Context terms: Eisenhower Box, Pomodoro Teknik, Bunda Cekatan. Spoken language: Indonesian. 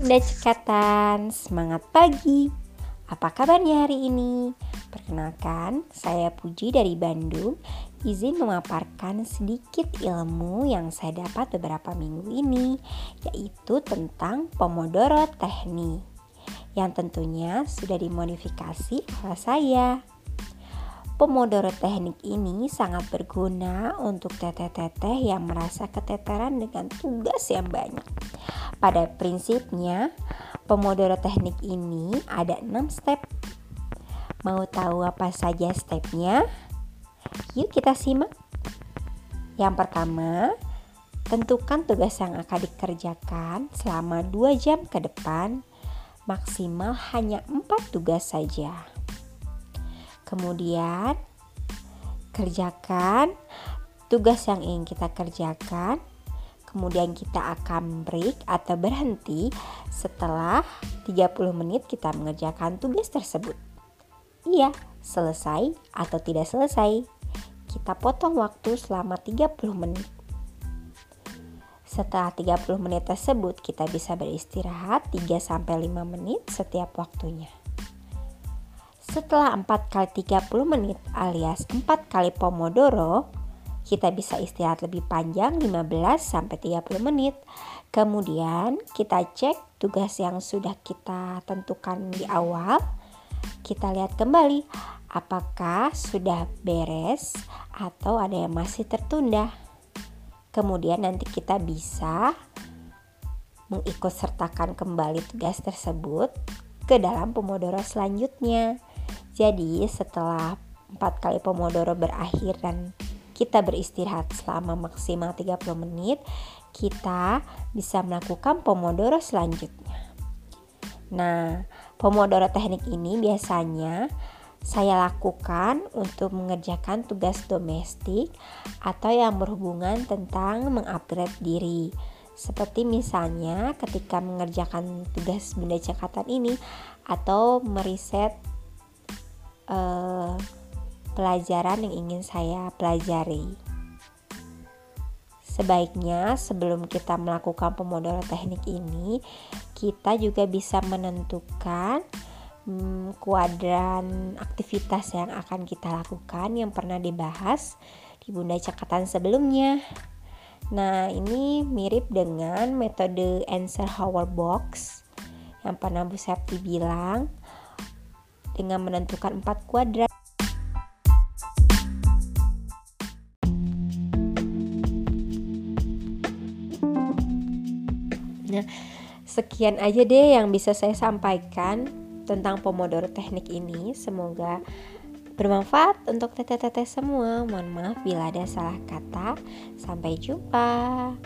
Bunda Cekatan, semangat pagi. Apa kabarnya hari ini? Perkenalkan, saya Puji dari Bandung. Izin memaparkan sedikit ilmu yang saya dapat beberapa minggu ini, yaitu tentang Pomodoro Teknik, yang tentunya sudah dimodifikasi oleh saya. Pomodoro Teknik ini sangat berguna untuk teteh-teteh yang merasa keteteran dengan tugas yang banyak. Pada prinsipnya, Pomodoro Teknik ini ada 6 step. Mau tahu apa saja stepnya? Yuk kita simak. Yang pertama, tentukan tugas yang akan dikerjakan selama 2 jam ke depan. Maksimal hanya 4 tugas saja. Kemudian, kerjakan tugas yang ingin kita kerjakan. Kemudian kita akan break atau berhenti setelah 30 menit kita mengerjakan tugas tersebut. Iya, selesai atau tidak selesai. Kita potong waktu selama 30 menit. Setelah 30 menit tersebut, kita bisa beristirahat 3-5 menit setiap waktunya. Setelah 4x30 menit alias 4x Pomodoro, kita bisa istirahat lebih panjang 15-30 menit. Kemudian kita cek tugas yang sudah kita tentukan di awal. Kita lihat kembali apakah sudah beres atau ada yang masih tertunda. Kemudian nanti kita bisa mengikutsertakan kembali tugas tersebut ke dalam Pomodoro selanjutnya. Jadi setelah 4x Pomodoro berakhir dan kita beristirahat selama maksimal 30 menit, kita bisa melakukan Pomodoro selanjutnya. Nah, Pomodoro Teknik ini biasanya saya lakukan untuk mengerjakan tugas domestik atau yang berhubungan tentang mengupgrade diri. Seperti misalnya ketika mengerjakan tugas Bunda Cekatan ini atau meriset pelajaran yang ingin saya pelajari. Sebaiknya sebelum kita melakukan Pomodoro Teknik ini, kita juga bisa menentukan kuadran aktivitas yang akan kita lakukan yang pernah dibahas di Bunda Cekatan sebelumnya. Nah, ini mirip dengan metode Eisenhower Box yang pernah Bu Septi bilang, dengan menentukan 4 kuadran. Nah, sekian aja deh yang bisa saya sampaikan tentang Pomodoro Teknik ini. Semoga bermanfaat untuk teteh-teteh semua. Mohon maaf bila ada salah kata. Sampai jumpa.